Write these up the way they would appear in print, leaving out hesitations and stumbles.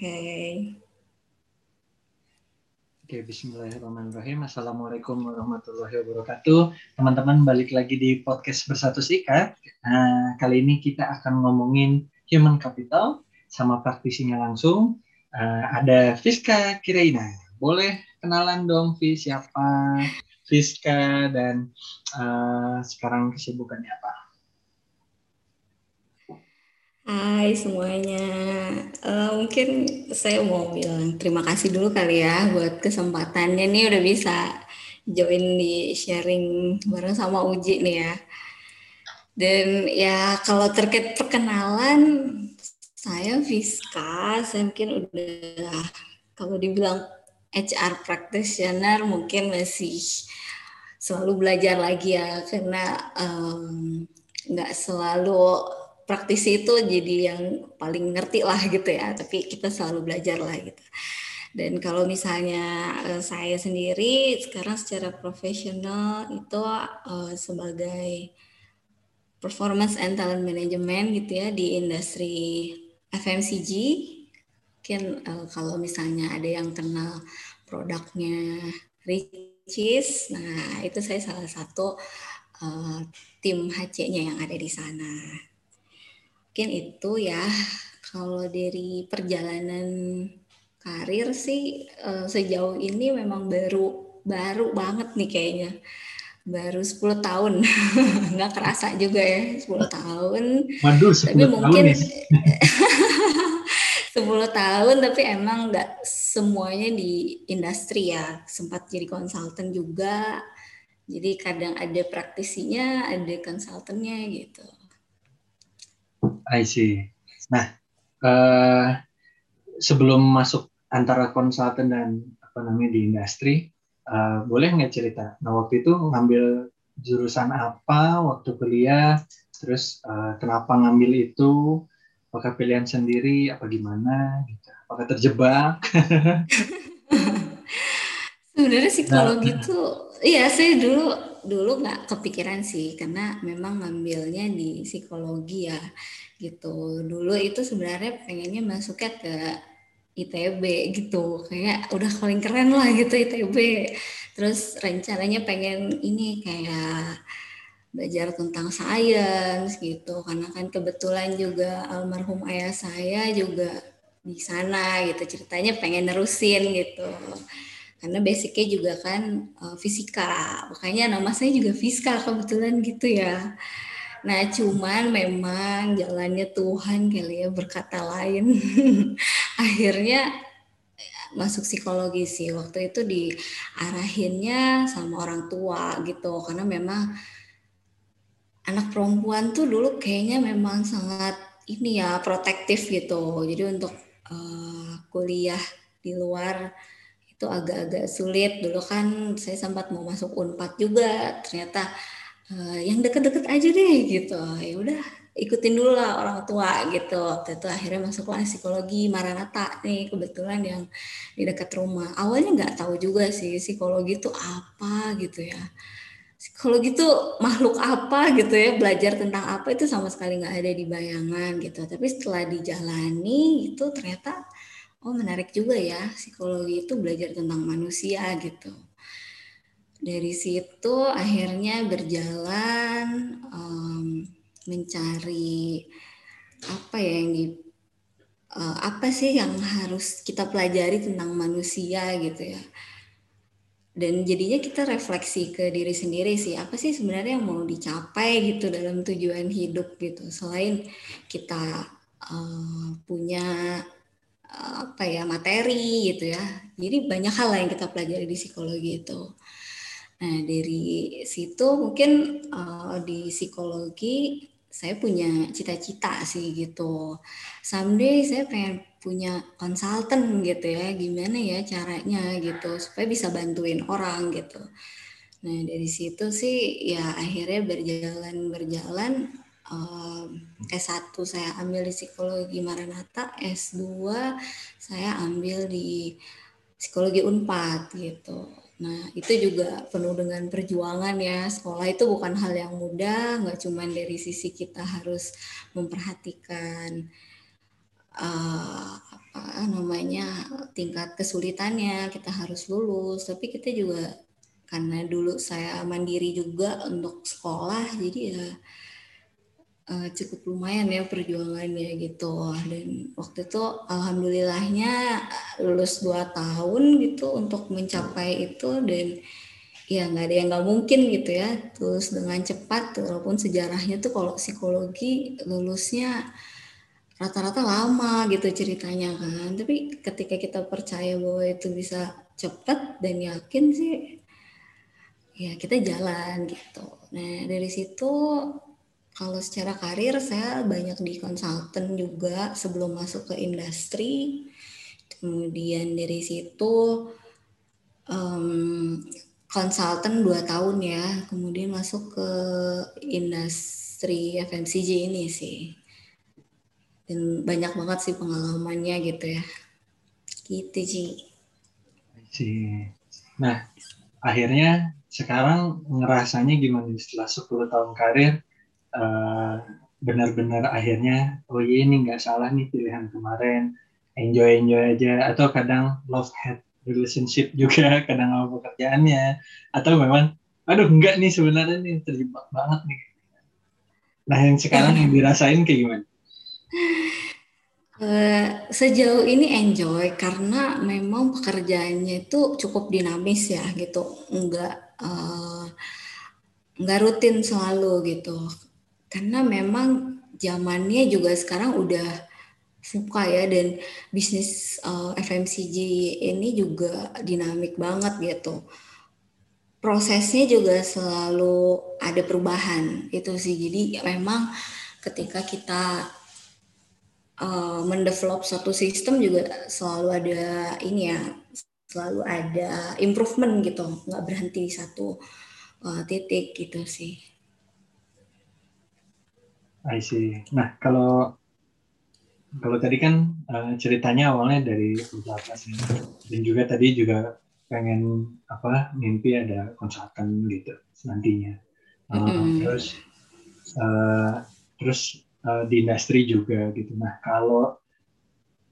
Oke, bismillahirrahmanirrahim. Assalamualaikum warahmatullahi wabarakatuh. Teman-teman, balik lagi di podcast Bersatu Sikat. Nah, kali ini kita akan ngomongin human capital sama praktisinya langsung. Ada Fiska Kireina. Boleh kenalan dong, Fis, siapa Fiska dan sekarang kesibukannya apa? Hai semuanya, mungkin saya mau bilang terima kasih dulu kali ya buat kesempatannya nih udah bisa join di sharing bareng sama Uji nih ya. Dan ya kalau terkait perkenalan, saya Fiska, saya mungkin udah kalau dibilang HR practitioner mungkin masih selalu belajar lagi ya karena nggak selalu praktisi itu jadi yang paling ngerti lah gitu ya, tapi kita selalu belajar lah gitu. Dan kalau misalnya saya sendiri sekarang secara profesional itu sebagai performance and talent management gitu ya di industri FMCG. Mungkin kalau misalnya ada yang kenal produknya Richies, nah itu saya salah satu tim HC-nya yang ada di sana. Mungkin itu ya, kalau dari perjalanan karir sih sejauh ini memang baru banget nih kayaknya. Baru 10 tahun, nggak kerasa juga ya 10 tahun. Waduh, 10 tapi mungkin, tahun ya. 10 tahun tapi emang nggak semuanya di industri ya. Sempat jadi konsultan juga, jadi kadang ada praktisinya, ada konsultannya gitu. I see. Nah, sebelum masuk antara konsultan dan di industri, boleh nggak cerita? Nah, waktu itu ngambil jurusan apa waktu kuliah? Terus kenapa ngambil itu? Apakah pilihan sendiri? Apa gimana? Gitu. Apakah terjebak? Sebenarnya sih kalau gitu, iya saya dulu nggak kepikiran sih karena memang ngambilnya di psikologi ya gitu. Dulu itu sebenarnya pengennya masuknya ke ITB gitu, kayak udah paling keren lah gitu ITB. Terus rencananya pengen ini kayak belajar tentang sains gitu karena kan kebetulan juga almarhum ayah saya juga di sana gitu, ceritanya pengen nerusin gitu. Karena basicnya juga kan fisika, makanya nama saya juga Fiska kebetulan gitu ya. Nah cuman memang jalannya Tuhan kali ya berkata lain. Akhirnya masuk psikologi sih, waktu itu diarahinnya sama orang tua gitu. Karena memang anak perempuan tuh dulu kayaknya memang sangat ini ya protektif gitu. Jadi untuk kuliah di luar itu agak-agak sulit. Dulu kan saya sempat mau masuk UNPAD juga, ternyata yang deket-deket aja deh gitu, ya udah ikutin dulu lah orang tua gitu. Waktu itu akhirnya masuklah psikologi Maranatha nih kebetulan yang di dekat rumah. Awalnya nggak tahu juga sih psikologi itu apa gitu ya, psikologi itu makhluk apa gitu ya, belajar tentang apa itu sama sekali nggak ada di bayangan gitu. Tapi setelah dijalani itu ternyata oh menarik juga ya, psikologi itu belajar tentang manusia gitu. Dari situ akhirnya berjalan mencari apa ya yang apa sih yang harus kita pelajari tentang manusia gitu ya. Dan jadinya kita refleksi ke diri sendiri sih, apa sih sebenarnya yang mau dicapai gitu dalam tujuan hidup gitu. Selain kita punya apa ya materi gitu ya, jadi banyak hal yang kita pelajari di psikologi itu. Nah dari situ mungkin di psikologi saya punya cita-cita sih gitu, someday saya pengen punya konsultan gitu ya, gimana ya caranya gitu supaya bisa bantuin orang gitu. Nah dari situ sih ya akhirnya berjalan S1 saya ambil di psikologi Maranatha, S2 saya ambil di psikologi UNPAD gitu. Nah itu juga penuh dengan perjuangan ya, sekolah itu bukan hal yang mudah, nggak cuma dari sisi kita harus memperhatikan namanya tingkat kesulitannya, kita harus lulus. Tapi kita juga karena dulu saya mandiri juga untuk sekolah, jadi ya cukup lumayan ya perjuangannya gitu. Dan waktu itu alhamdulillahnya lulus 2 tahun gitu untuk mencapai itu, dan ya nggak ada yang nggak mungkin gitu ya. Terus dengan cepat, walaupun sejarahnya tuh kalau psikologi lulusnya rata-rata lama gitu ceritanya kan. Tapi ketika kita percaya bahwa itu bisa cepat dan yakin sih, ya kita jalan gitu. Nah dari situ kalau secara karir saya banyak di konsultan juga sebelum masuk ke industri. Kemudian dari situ konsultan 2 tahun ya, kemudian masuk ke industri FMCG ini sih. Dan banyak banget sih pengalamannya gitu ya. Gitu sih. Nah, akhirnya sekarang ngerasanya gimana setelah 10 tahun karir, benar-benar akhirnya oh iya ini nggak salah nih pilihan kemarin, enjoy aja, atau kadang love hate relationship juga kadang sama pekerjaannya, atau memang aduh enggak nih sebenarnya nih terjebak banget nih. Nah yang sekarang yang dirasain kayak gimana? Sejauh ini enjoy karena memang pekerjaannya itu cukup dinamis ya gitu, nggak rutin selalu gitu. Karena memang zamannya juga sekarang udah suka ya, dan bisnis FMCG ini juga dinamik banget gitu. Prosesnya juga selalu ada perubahan itu sih. Jadi memang ketika kita mendevelop satu sistem juga selalu ada ini ya, selalu ada improvement gitu, nggak berhenti di satu titik gitu sih. I see. Nah Kalau tadi kan ceritanya awalnya dari konsultan, dan juga tadi juga pengen mimpi ada konsultan gitu nantinya. Terus di industri juga gitu. Nah kalau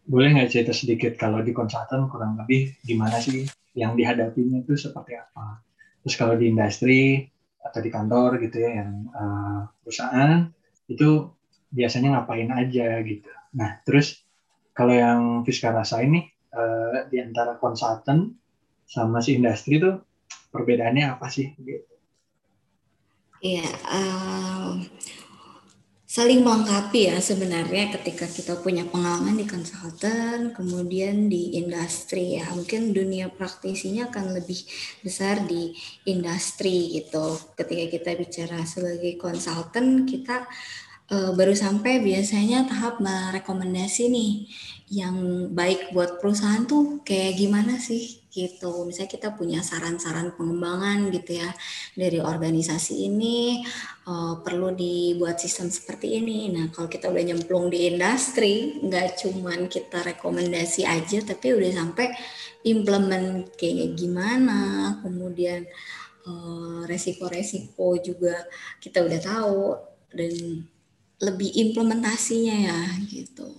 boleh nggak cerita sedikit kalau di konsultan kurang lebih gimana sih yang dihadapinya itu seperti apa? Terus kalau di industri atau di kantor gitu ya yang perusahaan itu biasanya ngapain aja gitu. Nah, terus kalau yang Fiska rasain nih di antara konsultan sama si industri tuh perbedaannya apa sih? Iya, saling melengkapi ya sebenarnya ketika kita punya pengalaman di konsultan, kemudian di industri ya. Mungkin dunia praktisinya akan lebih besar di industri gitu. Ketika kita bicara sebagai konsultan, kita baru sampai biasanya tahap merekomendasi nih yang baik buat perusahaan tuh kayak gimana sih gitu. Misalnya kita punya saran-saran pengembangan gitu ya dari organisasi ini, perlu dibuat sistem seperti ini. Nah kalau kita udah nyemplung di industri, nggak cuman kita rekomendasi aja tapi udah sampai implement kayak gimana, kemudian resiko-resiko juga kita udah tahu, dan lebih implementasinya ya gitu.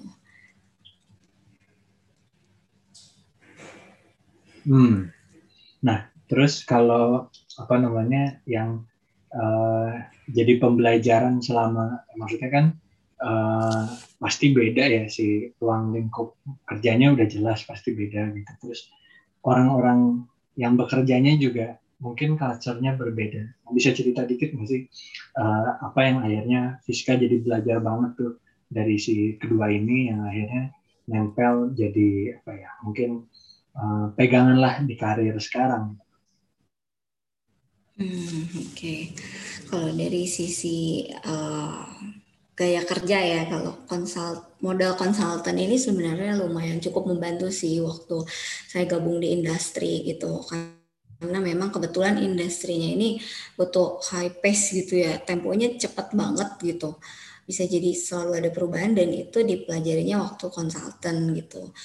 Nah, terus kalau yang jadi pembelajaran selama, maksudnya kan pasti beda ya, si ruang lingkup kerjanya udah jelas pasti beda gitu. Terus orang-orang yang bekerjanya juga mungkin culture-nya berbeda. Bisa cerita dikit nggak sih apa yang akhirnya Fiska jadi belajar banget tuh dari si kedua ini yang akhirnya nempel jadi mungkin pegangan lah di karir sekarang. Oke. Kalau dari sisi gaya kerja ya, kalau modal konsultan ini sebenarnya lumayan cukup membantu sih waktu saya gabung di industri gitu kan. Karena memang kebetulan industrinya ini butuh high pace gitu ya, temponya cepat banget gitu. Bisa jadi selalu ada perubahan, dan itu dipelajarinya waktu konsultan gitu.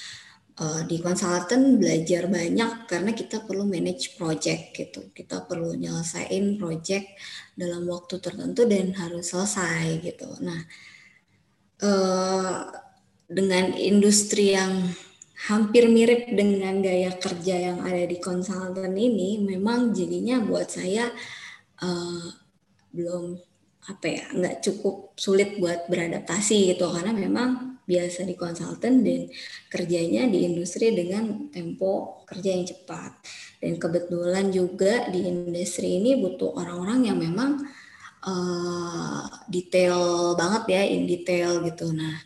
Di konsultan belajar banyak karena kita perlu manage project gitu. Kita perlu nyelesain project dalam waktu tertentu dan harus selesai gitu. Nah, dengan industri yang hampir mirip dengan gaya kerja yang ada di konsultan ini, memang jadinya buat saya belum nggak cukup sulit buat beradaptasi gitu, karena memang biasa di konsultan dan kerjanya di industri dengan tempo kerja yang cepat, dan kebetulan juga di industri ini butuh orang-orang yang memang detail banget ya, in detail gitu. Nah,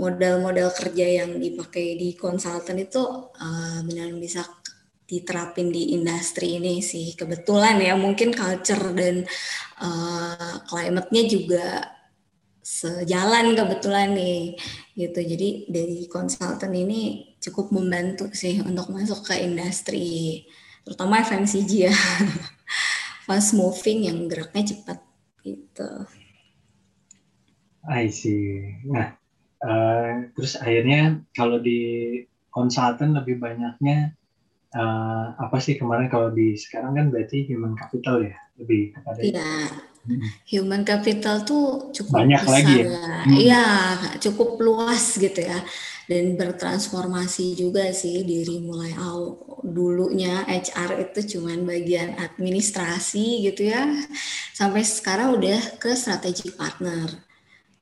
modal-modal kerja yang dipakai di konsultan itu benar bisa diterapin di industri ini sih. Kebetulan ya, mungkin culture dan climate-nya juga sejalan kebetulan nih gitu. Jadi dari konsultan ini cukup membantu sih untuk masuk ke industri, terutama FMCG ya. Fast moving yang geraknya cepat gitu. I see. Nah, terus akhirnya kalau di konsultan lebih banyaknya apa sih kemarin, kalau di sekarang kan berarti human capital ya, lebih kepada human capital tuh cukup banyak besar lagi ya? Cukup luas gitu ya, dan bertransformasi juga sih. Dari mulai dulunya HR itu cuman bagian administrasi gitu ya, sampai sekarang udah ke strategic partner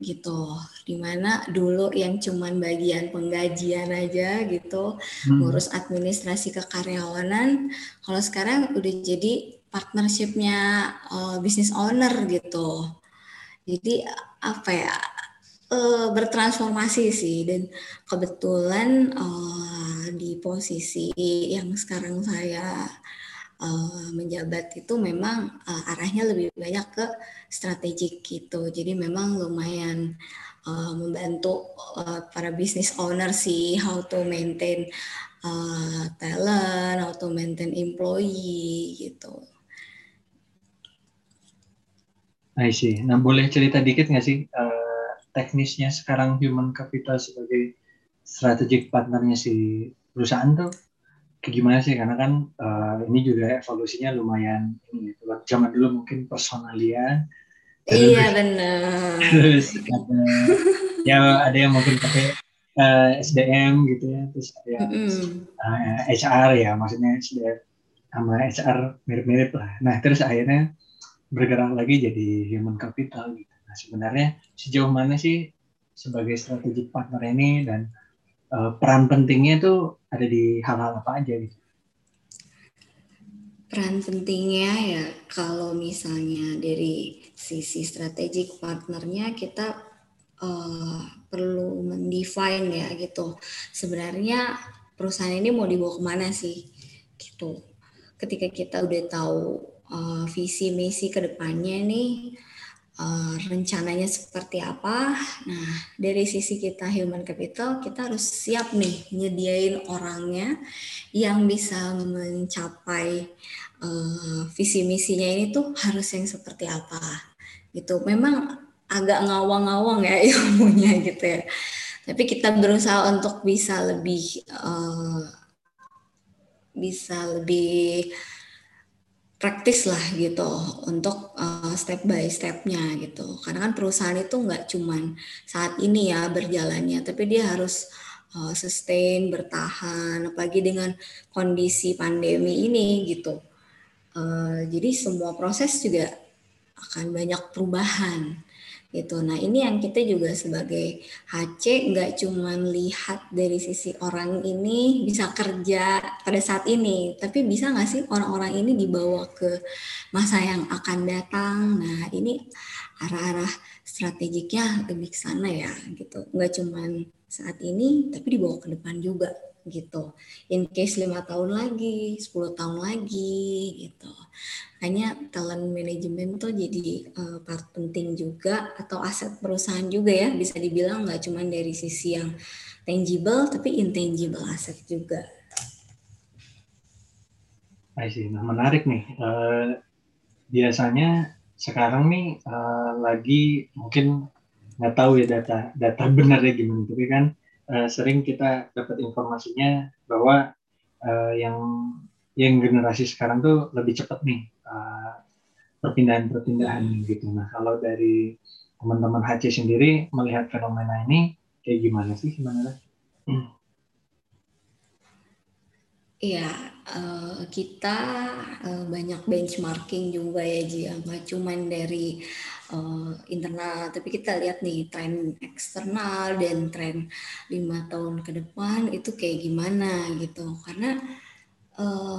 gitu, dimana dulu yang cuman bagian penggajian aja gitu, ngurus administrasi kekaryawanan, kalau sekarang udah jadi partnership-nya business owner gitu. Jadi bertransformasi sih, dan kebetulan di posisi yang sekarang saya menjabat itu memang arahnya lebih banyak ke strategik gitu. Jadi memang lumayan membantu para business owner sih, how to maintain talent, how to maintain employee gitu. I see. Nah, boleh cerita dikit nggak sih teknisnya sekarang human capital sebagai strategic partnernya si perusahaan tuh? Gimana sih, karena kan ini juga evolusinya lumayan ini gitu. Zaman dulu mungkin personalia, iya benar, terus ada ada yang mungkin pakai SDM gitu ya, terus ada HR ya, maksudnya SDM sama HR mirip-mirip lah. Nah, terus akhirnya bergerak lagi jadi human capital gitu. Nah, sebenarnya sejauh mana sih sebagai strategic partner ini, dan peran pentingnya tuh ada di hal-hal apa aja gitu? Peran pentingnya ya, kalau misalnya dari sisi strategic partnernya, kita perlu mendefine ya gitu. Sebenarnya perusahaan ini mau dibawa kemana sih gitu. Ketika kita udah tahu visi misi kedepannya nih, rencananya seperti apa. Nah, dari sisi kita human capital, kita harus siap nih nyediain orangnya yang bisa mencapai visi misinya ini tuh harus yang seperti apa gitu. Memang agak ngawang-ngawang ya ilmunya gitu ya, tapi kita berusaha untuk bisa lebih praktis lah gitu, untuk step by stepnya gitu. Karena kan perusahaan itu nggak cuman saat ini ya berjalannya, tapi dia harus sustain, bertahan, apalagi dengan kondisi pandemi ini gitu. Jadi semua proses juga akan banyak perubahan gitu. Nah, ini yang kita juga sebagai HC nggak cuman lihat dari sisi orang ini bisa kerja pada saat ini, tapi bisa nggak sih orang-orang ini dibawa ke masa yang akan datang. Nah, ini arah-arah strategiknya lebih ke sana ya gitu. Nggak cuman saat ini, tapi dibawa ke depan juga gitu. In case 5 tahun lagi, 10 tahun lagi gitu. Hanya talent management tuh jadi part penting juga, atau aset perusahaan juga ya, bisa dibilang nggak cuma dari sisi yang tangible, tapi intangible aset juga. I see. Nah, menarik nih. Biasanya sekarang nih lagi mungkin nggak tahu ya data benarnya gimana, tapi kan sering kita dapat informasinya bahwa yang generasi sekarang tuh lebih cepat nih perpindahan-perpindahan gitu. Nah, kalau dari teman-teman HC sendiri melihat fenomena ini kayak gimana sih sebenarnya? Iya, kita banyak benchmarking juga ya Ji, nggak cuman dari internal, tapi kita lihat nih tren eksternal dan tren 5 tahun ke depan itu kayak gimana gitu. Karena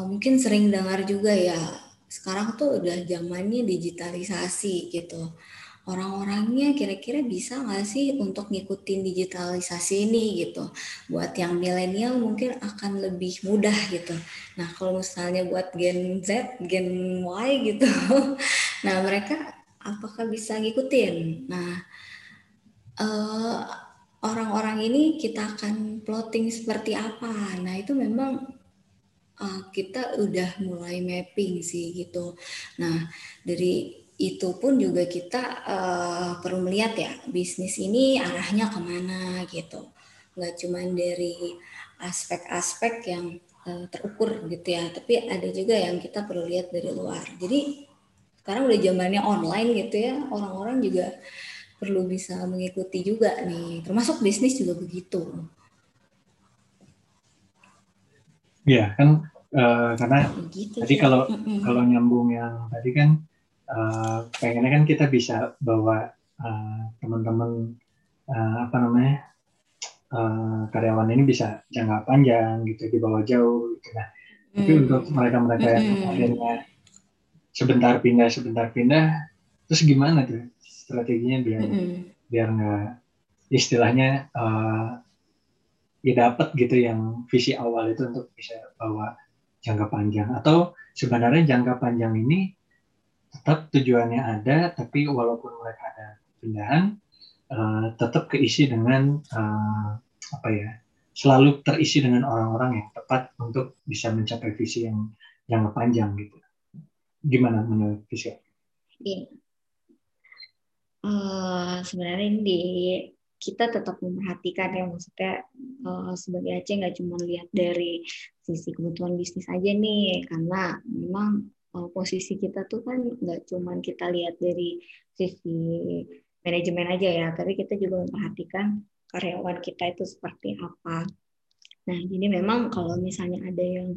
mungkin sering dengar juga ya, sekarang tuh udah zamannya digitalisasi gitu. Orang-orangnya kira-kira bisa nggak sih untuk ngikutin digitalisasi ini gitu. Buat yang milenial mungkin akan lebih mudah gitu. Nah kalau misalnya buat Gen Z, Gen Y gitu, nah mereka apakah bisa ngikutin? Nah orang-orang ini kita akan plotting seperti apa? Nah itu memang kita udah mulai mapping sih gitu. Nah dari itu pun juga kita perlu melihat ya bisnis ini arahnya kemana gitu, nggak cuma dari aspek-aspek yang terukur gitu ya, tapi ada juga yang kita perlu lihat dari luar. Jadi sekarang udah zamannya online gitu ya, orang-orang juga perlu bisa mengikuti juga nih, termasuk bisnis juga begitu. Iya kan karena begitu, tadi ya. Kalau nyambung yang tadi kan. Pengennya kan kita bisa bawa teman-teman karyawan ini bisa jangka panjang gitu, dibawa jauh gitu. Nah, tapi untuk mereka-mereka yang akhirnya sebentar pindah, terus gimana tuh strateginya biar nggak istilahnya ya dapat gitu yang visi awal itu untuk bisa bawa jangka panjang, atau sebenarnya jangka panjang ini tetap tujuannya ada, tapi walaupun mereka ada pindahan, tetap keisi dengan selalu terisi dengan orang-orang yang tepat untuk bisa mencapai visi yang jangka panjang gitu. Gimana menurut visi? Iya. Sebenarnya ini kita tetap memperhatikan ya, maksudnya sebagai Aceh nggak cuma lihat dari sisi kebutuhan bisnis aja nih, karena memang posisi kita tuh kan nggak cuman kita lihat dari sisi manajemen aja ya, tapi kita juga memperhatikan karyawan kita itu seperti apa. Nah, jadi memang kalau misalnya ada yang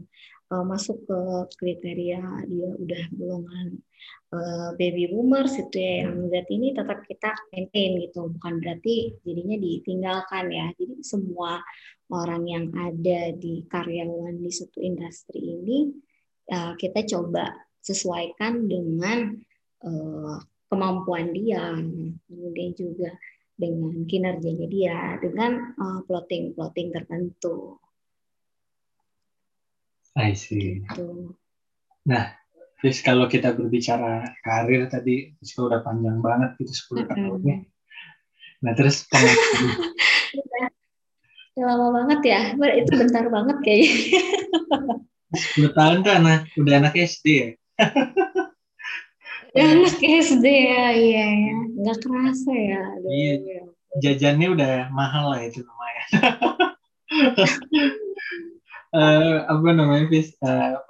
masuk ke kriteria dia udah golongan baby boomers itu ya, yang Z ini tetap kita maintain gitu, bukan berarti jadinya ditinggalkan ya. Jadi semua orang yang ada di karyawan di suatu industri ini kita coba sesuaikan dengan kemampuan dia, kemudian juga dengan kinerjanya dia, dengan plotting tertentu. I see. Gitu. Nah, Fis, kalau kita berbicara karir tadi, Fis udah panjang banget gitu, 10 tahunnya. Nah, terus lama banget ya, itu bentar banget kayaknya. 10 tahun tuh udah anak SD ya? Udah anak SD ya, iya ya. Nggak kerasa ya. Aduh, iya. Jajannya udah mahal lah itu lumayan.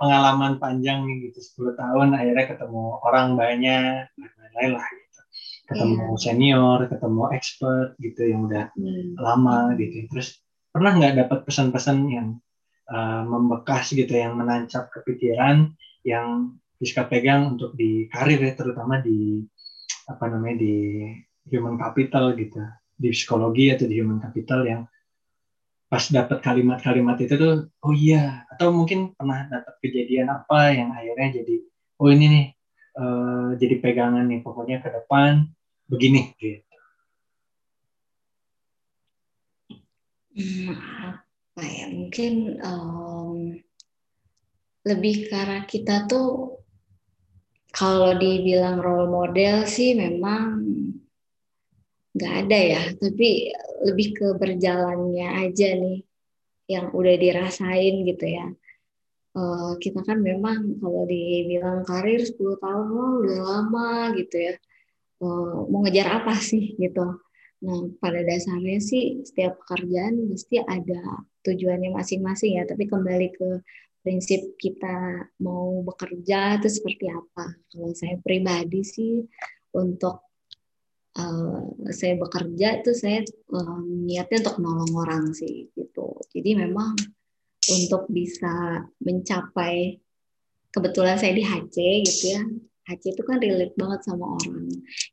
Pengalaman panjang nih gitu, 10 tahun akhirnya ketemu orang banyak, lain-lain lah gitu. Ketemu senior, ketemu expert gitu yang udah lama gitu. Terus pernah nggak dapat pesan-pesan yang membekas gitu, yang menancap ke pikiran, yang Fiska pegang untuk di karir ya, terutama di di human capital gitu, di psikologi atau di human capital, yang pas dapat kalimat-kalimat itu tuh oh iya, atau mungkin pernah dapat kejadian apa yang akhirnya jadi oh ini nih jadi pegangan nih pokoknya ke depan begini gitu. Ya, mungkin lebih karena kita tuh kalau dibilang role model sih memang nggak ada ya, tapi lebih ke berjalannya aja nih yang udah dirasain gitu ya. Kita kan memang kalau dibilang karir 10 tahun udah lama gitu ya, mau ngejar apa sih gitu. Nah, pada dasarnya sih setiap pekerjaan mesti ada tujuannya masing-masing ya, tapi kembali ke prinsip kita mau bekerja itu seperti apa. Kalau saya pribadi sih untuk saya bekerja itu saya niatnya untuk nolong orang sih gitu. Jadi memang untuk bisa mencapai, kebetulan saya di HC gitu ya, HC itu kan relate banget sama orang.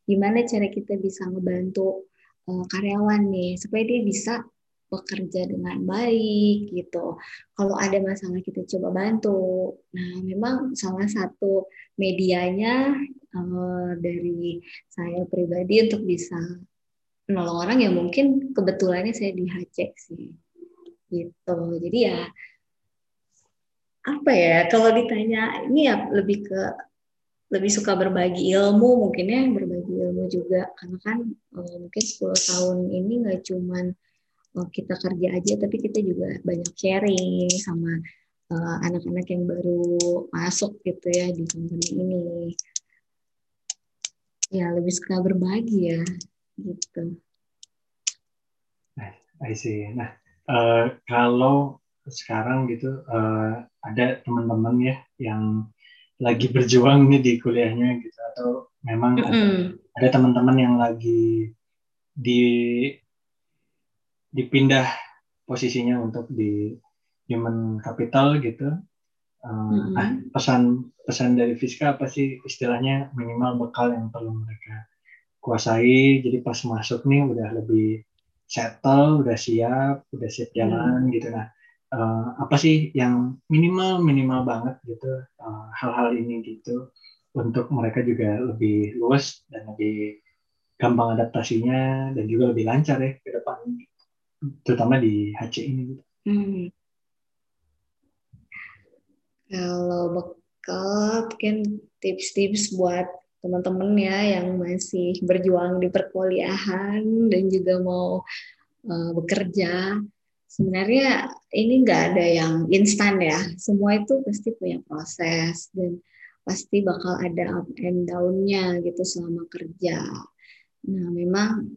Gimana cara kita bisa ngebantu karyawan nih supaya dia bisa bekerja dengan baik gitu. Kalau ada masalah kita coba bantu. Nah, memang salah satu medianya dari saya pribadi untuk bisa menolong orang ya mungkin kebetulannya saya di HC sih. Gitu. Jadi ya apa ya, kalau ditanya ini ya lebih suka berbagi ilmu, mungkin ya berbagi ilmu juga karena kan mungkin 10 tahun ini nggak cuman kita kerja aja, tapi kita juga banyak sharing sama anak-anak yang baru masuk gitu ya di company ini. Ya lebih suka berbagi ya gitu. I see. Nah kalau sekarang gitu ada teman-teman ya yang lagi berjuang nih di kuliahnya gitu, atau memang ada teman-teman yang lagi dipindah posisinya untuk di human capital gitu. Pesan dari Fiska apa sih istilahnya, minimal bekal yang perlu mereka kuasai jadi pas masuk nih udah lebih settle, udah siap jalan gitu. Nah apa sih yang minimal banget gitu hal-hal ini gitu untuk mereka juga lebih luas dan lebih gampang adaptasinya dan juga lebih lancar ya ke depan terutama di HC ini gitu. Kalau bekal mungkin tips-tips buat teman-teman ya yang masih berjuang di perkuliahan dan juga mau bekerja. Sebenarnya ini nggak ada yang instan ya. Semua itu pasti punya proses dan pasti bakal ada up and down-nya gitu selama kerja. Nah memang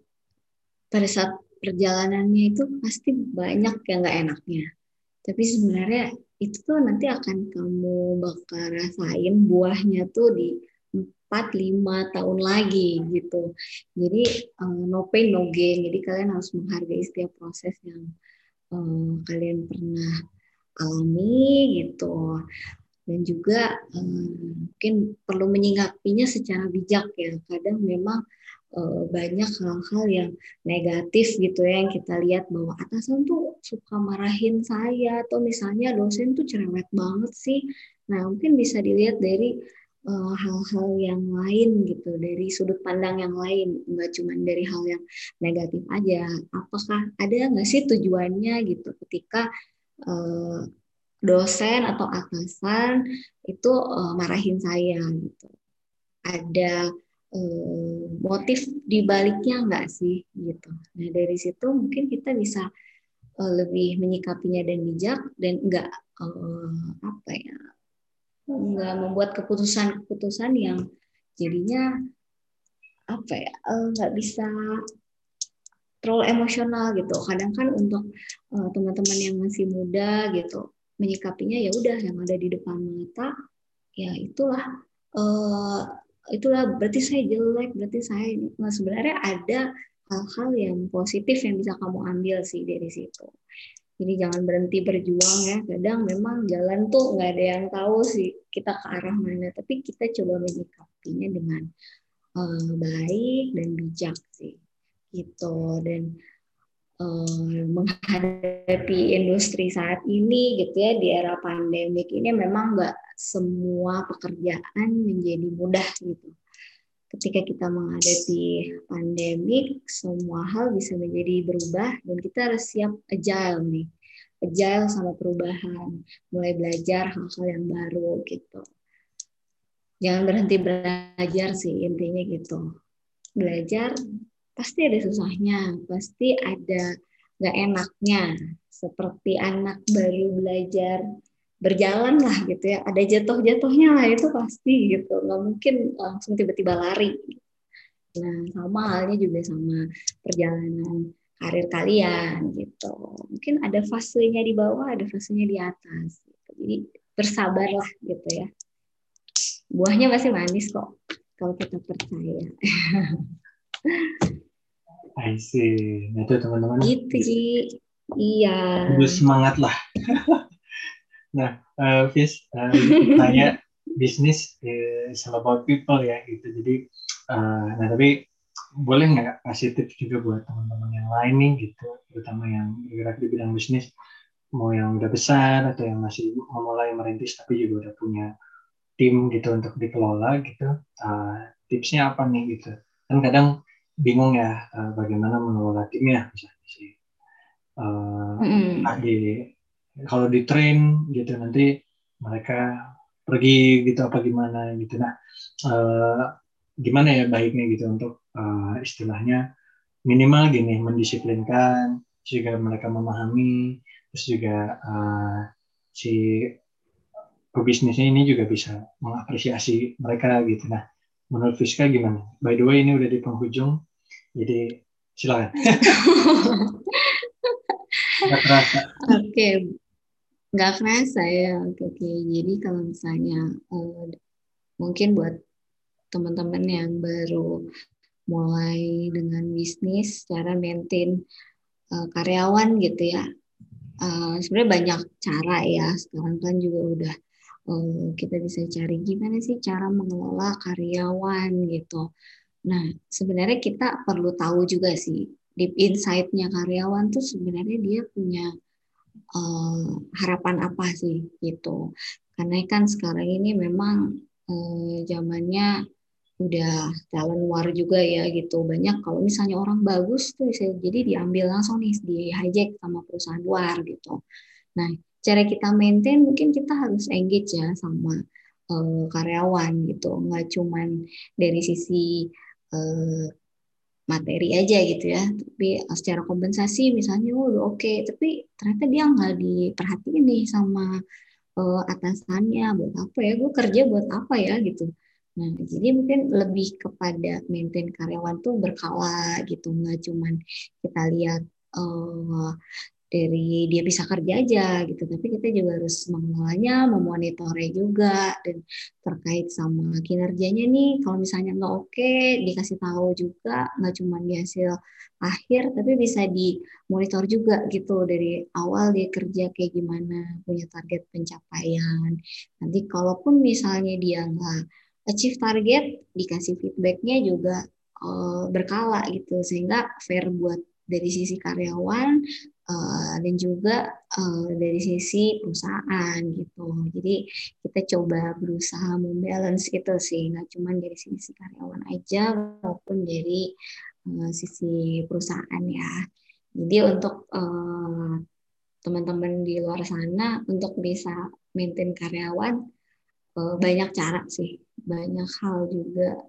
pada saat perjalanannya itu pasti banyak yang nggak enaknya. Tapi sebenarnya itu tuh nanti akan kamu bakal rasain buahnya tuh di 4-5 tahun lagi gitu. Jadi no pain no gain. Jadi kalian harus menghargai setiap proses yang kalian pernah alami gitu, dan juga mungkin perlu menyingkapinya secara bijak ya. Kadang memang banyak hal-hal yang negatif gitu ya yang kita lihat bahwa atasan tuh suka marahin saya atau misalnya dosen tuh cerewet banget sih. Nah mungkin bisa dilihat dari hal-hal yang lain gitu, dari sudut pandang yang lain, nggak cuma dari hal yang negatif aja. Apakah ada nggak sih tujuannya gitu ketika dosen atau atasan itu marahin saya gitu, ada motif dibaliknya nggak sih gitu. Nah dari situ mungkin kita bisa lebih menyikapinya dan bijak dan nggak nggak membuat keputusan-keputusan yang jadinya nggak bisa terlalu emosional gitu. Kadang kan untuk teman-teman yang masih muda gitu menyikapinya ya udah yang ada di depan mata ya itulah berarti saya jelek, berarti saya ini. Nah sebenarnya ada hal-hal yang positif yang bisa kamu ambil sih dari situ. Jadi jangan berhenti berjuang ya. Kadang memang jalan tuh nggak ada yang tahu sih kita ke arah mana. Tapi kita coba menyikapinya dengan baik dan bijak sih. Gitu. Dan menghadapi industri saat ini gitu ya di era pandemik ini memang nggak semua pekerjaan menjadi mudah gitu. Ketika kita menghadapi pandemik, semua hal bisa menjadi berubah dan kita harus siap agile nih. Agile sama perubahan, mulai belajar hal-hal yang baru gitu. Jangan berhenti belajar sih intinya gitu. Belajar pasti ada susahnya, pasti ada nggak enaknya. Seperti anak baru belajar berjalan lah gitu ya, ada jatuh-jatuhnya lah itu pasti gitu, nggak mungkin langsung tiba-tiba lari. Nah sama halnya juga sama perjalanan karir kalian gitu, mungkin ada fasenya di bawah, ada fasenya di atas gitu. Jadi bersabarlah gitu ya, buahnya pasti manis kok kalau kita percaya. I see. Nah, itu teman-teman gitu, iya semangat lah. Nah, Fis, tanya bisnis is about people ya gitu. Jadi, nah tapi boleh nggak kasih tips juga buat teman-teman yang lain nih gitu, terutama yang bergerak di bidang bisnis, mau yang udah besar atau yang masih memulai merintis tapi juga udah punya tim gitu untuk dikelola gitu. Tipsnya apa nih gitu? Kan kadang bingung ya bagaimana mengelola timnya misalnya sih. Kalau di train gitu nanti mereka pergi gitu apa gimana gitu. Nah gimana ya baiknya gitu untuk istilahnya minimal gini mendisiplinkan, juga mereka memahami, terus juga si pebisnisnya ini juga bisa mengapresiasi mereka gitu. Nah menurut Fiska gimana? By the way ini udah di penghujung, jadi silakan. Nggak kerasa. Oke. Nggak kerasa ya. Oke. Jadi kalau misalnya mungkin buat teman-teman yang baru mulai dengan bisnis, cara maintain karyawan gitu ya. Sebenarnya banyak cara ya. Sekarang kan juga udah kita bisa cari gimana sih cara mengelola karyawan gitu. Nah, sebenarnya kita perlu tahu juga sih deep insight-nya karyawan tuh sebenarnya dia punya harapan apa sih gitu. Karena kan sekarang ini memang zamannya udah talent war juga ya gitu. Banyak kalau misalnya orang bagus tuh bisa jadi diambil langsung nih, di hijack sama perusahaan luar gitu. Nah, cara kita maintain mungkin kita harus engage ya sama karyawan gitu. Nggak cuman dari sisi materi aja gitu ya, tapi secara kompensasi misalnya oke, tapi ternyata dia nggak diperhatiin nih sama atasannya, buat apa ya, gue kerja buat apa ya gitu. Nah, jadi mungkin lebih kepada maintain karyawan tuh berkala gitu, nggak cuman kita lihat dari dia bisa kerja aja gitu, tapi kita juga harus mengelolanya, memonitornya juga, dan terkait sama kinerjanya nih, kalau misalnya nggak oke, dikasih tahu juga, nggak cuma di hasil akhir, tapi bisa dimonitor juga gitu, dari awal dia kerja kayak gimana, punya target pencapaian, nanti kalaupun misalnya dia nggak achieve target, dikasih feedbacknya juga berkala gitu, sehingga fair buat dari sisi karyawan, dan juga dari sisi perusahaan gitu. Jadi kita coba berusaha membalance itu sih, nggak cuma dari sisi karyawan aja maupun dari sisi perusahaan ya. Jadi untuk teman-teman di luar sana untuk bisa maintain karyawan banyak cara sih, banyak hal juga.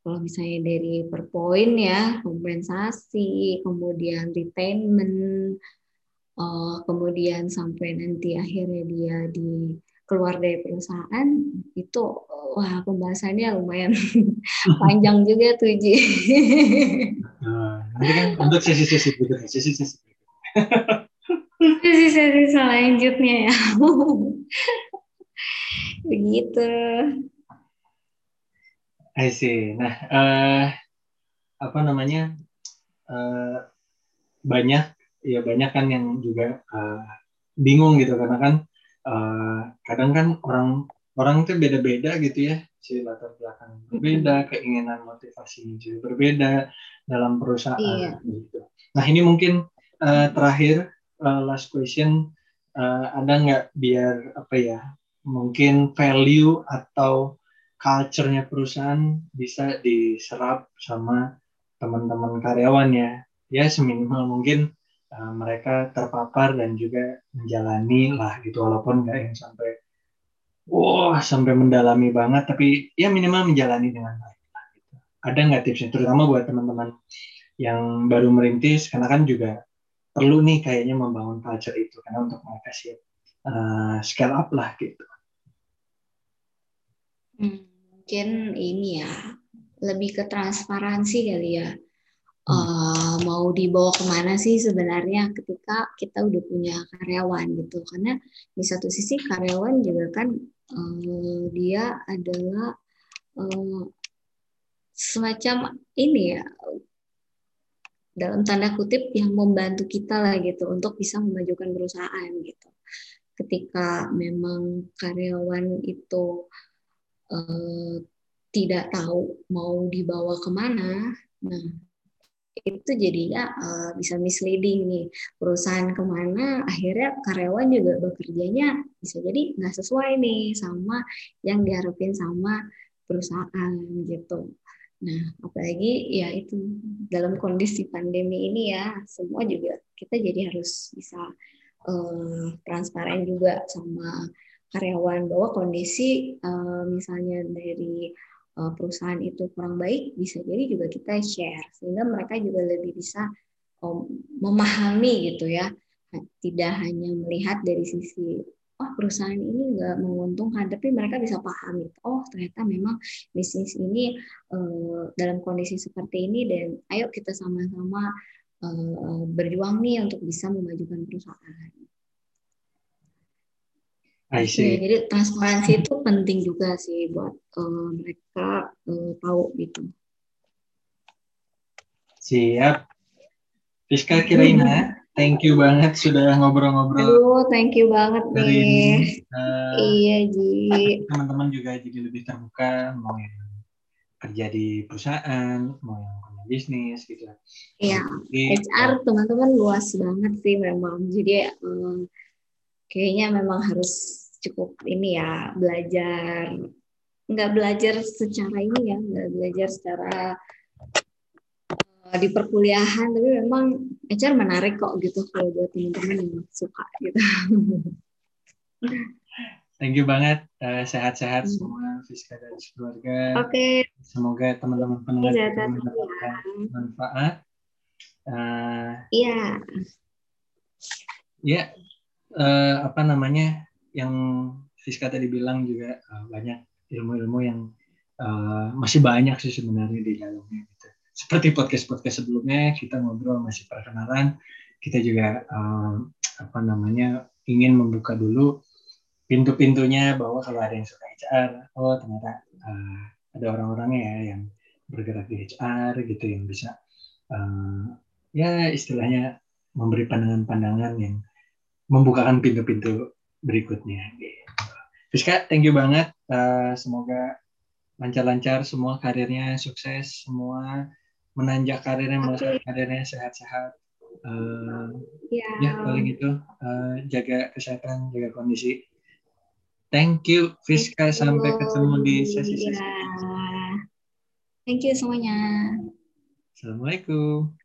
Kalau misalnya dari per poin ya, kompensasi, kemudian retainment, kemudian sampai nanti akhirnya dia keluar dari perusahaan, itu wah pembahasannya lumayan panjang juga tuh, Ji. Nanti kan untuk sesi selanjutnya ya. Begitu. I see. Nah, banyak kan yang juga bingung gitu, karena kan kadang kan orang itu beda-beda gitu ya, si latar belakang berbeda, keinginan motivasinya juga berbeda dalam perusahaan. Iya. Gitu. Nah, ini mungkin terakhir last question, ada nggak biar apa ya, mungkin value atau culture-nya perusahaan bisa diserap sama teman-teman karyawan ya. Ya seminimal mungkin mereka terpapar dan juga menjalani lah gitu, walaupun nggak yang sampai sampai mendalami banget, tapi ya minimal menjalani dengan baik lah gitu. Ada nggak tipsnya terutama buat teman-teman yang baru merintis, karena kan juga perlu nih kayaknya membangun culture itu karena untuk mereka siap scale up lah gitu. Mungkin ini ya lebih ke transparansi kali ya, mau dibawa kemana sih sebenarnya ketika kita udah punya karyawan gitu, karena di satu sisi karyawan juga kan dia adalah semacam ini ya, dalam tanda kutip yang membantu kita lah gitu untuk bisa memajukan perusahaan gitu. ketika memang karyawan itu tidak tahu mau dibawa kemana, nah itu jadinya bisa misleading nih, perusahaan kemana, akhirnya karyawan juga bekerjanya bisa jadi nggak sesuai nih sama yang diharapin sama perusahaan gitu. Nah, apalagi ya itu dalam kondisi pandemi ini ya, semua juga kita jadi harus bisa transparan juga sama karyawan bahwa kondisi misalnya dari perusahaan itu kurang baik, bisa jadi juga kita share sehingga mereka juga lebih bisa memahami gitu ya, tidak hanya melihat dari sisi oh perusahaan ini nggak menguntungkan, tapi mereka bisa paham itu. Oh ternyata memang bisnis ini dalam kondisi seperti ini dan ayo kita sama-sama berjuang nih untuk bisa memajukan perusahaan. Jadi transparansi itu penting juga sih buat mereka tahu gitu. Siap. Fiska Kireina, thank you banget sudah ngobrol-ngobrol. Aduh, thank you banget nih. Iya, Ji. Teman-teman juga jadi lebih terbuka, mau yang kerja di perusahaan, mau yang punya bisnis, gitu. Iya, HR teman-teman luas banget sih memang. Jadi kayaknya memang harus cukup ini ya, belajar. Nggak belajar secara ini ya, nggak belajar secara di perkuliahan, tapi memang HR menarik kok gitu kalau buat teman-teman yang suka gitu. Thank you banget, sehat-sehat semua Fiska dan keluarga. Oke. Semoga teman-teman pendengar mendapatkan manfaat. Iya. Ya, apa namanya yang Fiska tadi bilang juga banyak ilmu-ilmu yang masih banyak sih sebenarnya di dalamnya gitu. Seperti podcast-podcast sebelumnya, kita ngobrol masih perkenalan, kita juga ingin membuka dulu pintu-pintunya bahwa kalau ada yang suka HR, oh ternyata ada orang-orangnya ya yang bergerak di HR gitu, yang bisa ya istilahnya memberi pandangan-pandangan yang membukakan pintu-pintu berikutnya. Fiska, thank you banget, semoga lancar-lancar semua karirnya, sukses semua, menanjak karirnya, melesat karirnya, sehat-sehat. Ya paling itu, jaga kesehatan, jaga kondisi. Thank you Fiska, sampai ketemu di sesi-sesi. Thank you semuanya. Assalamualaikum.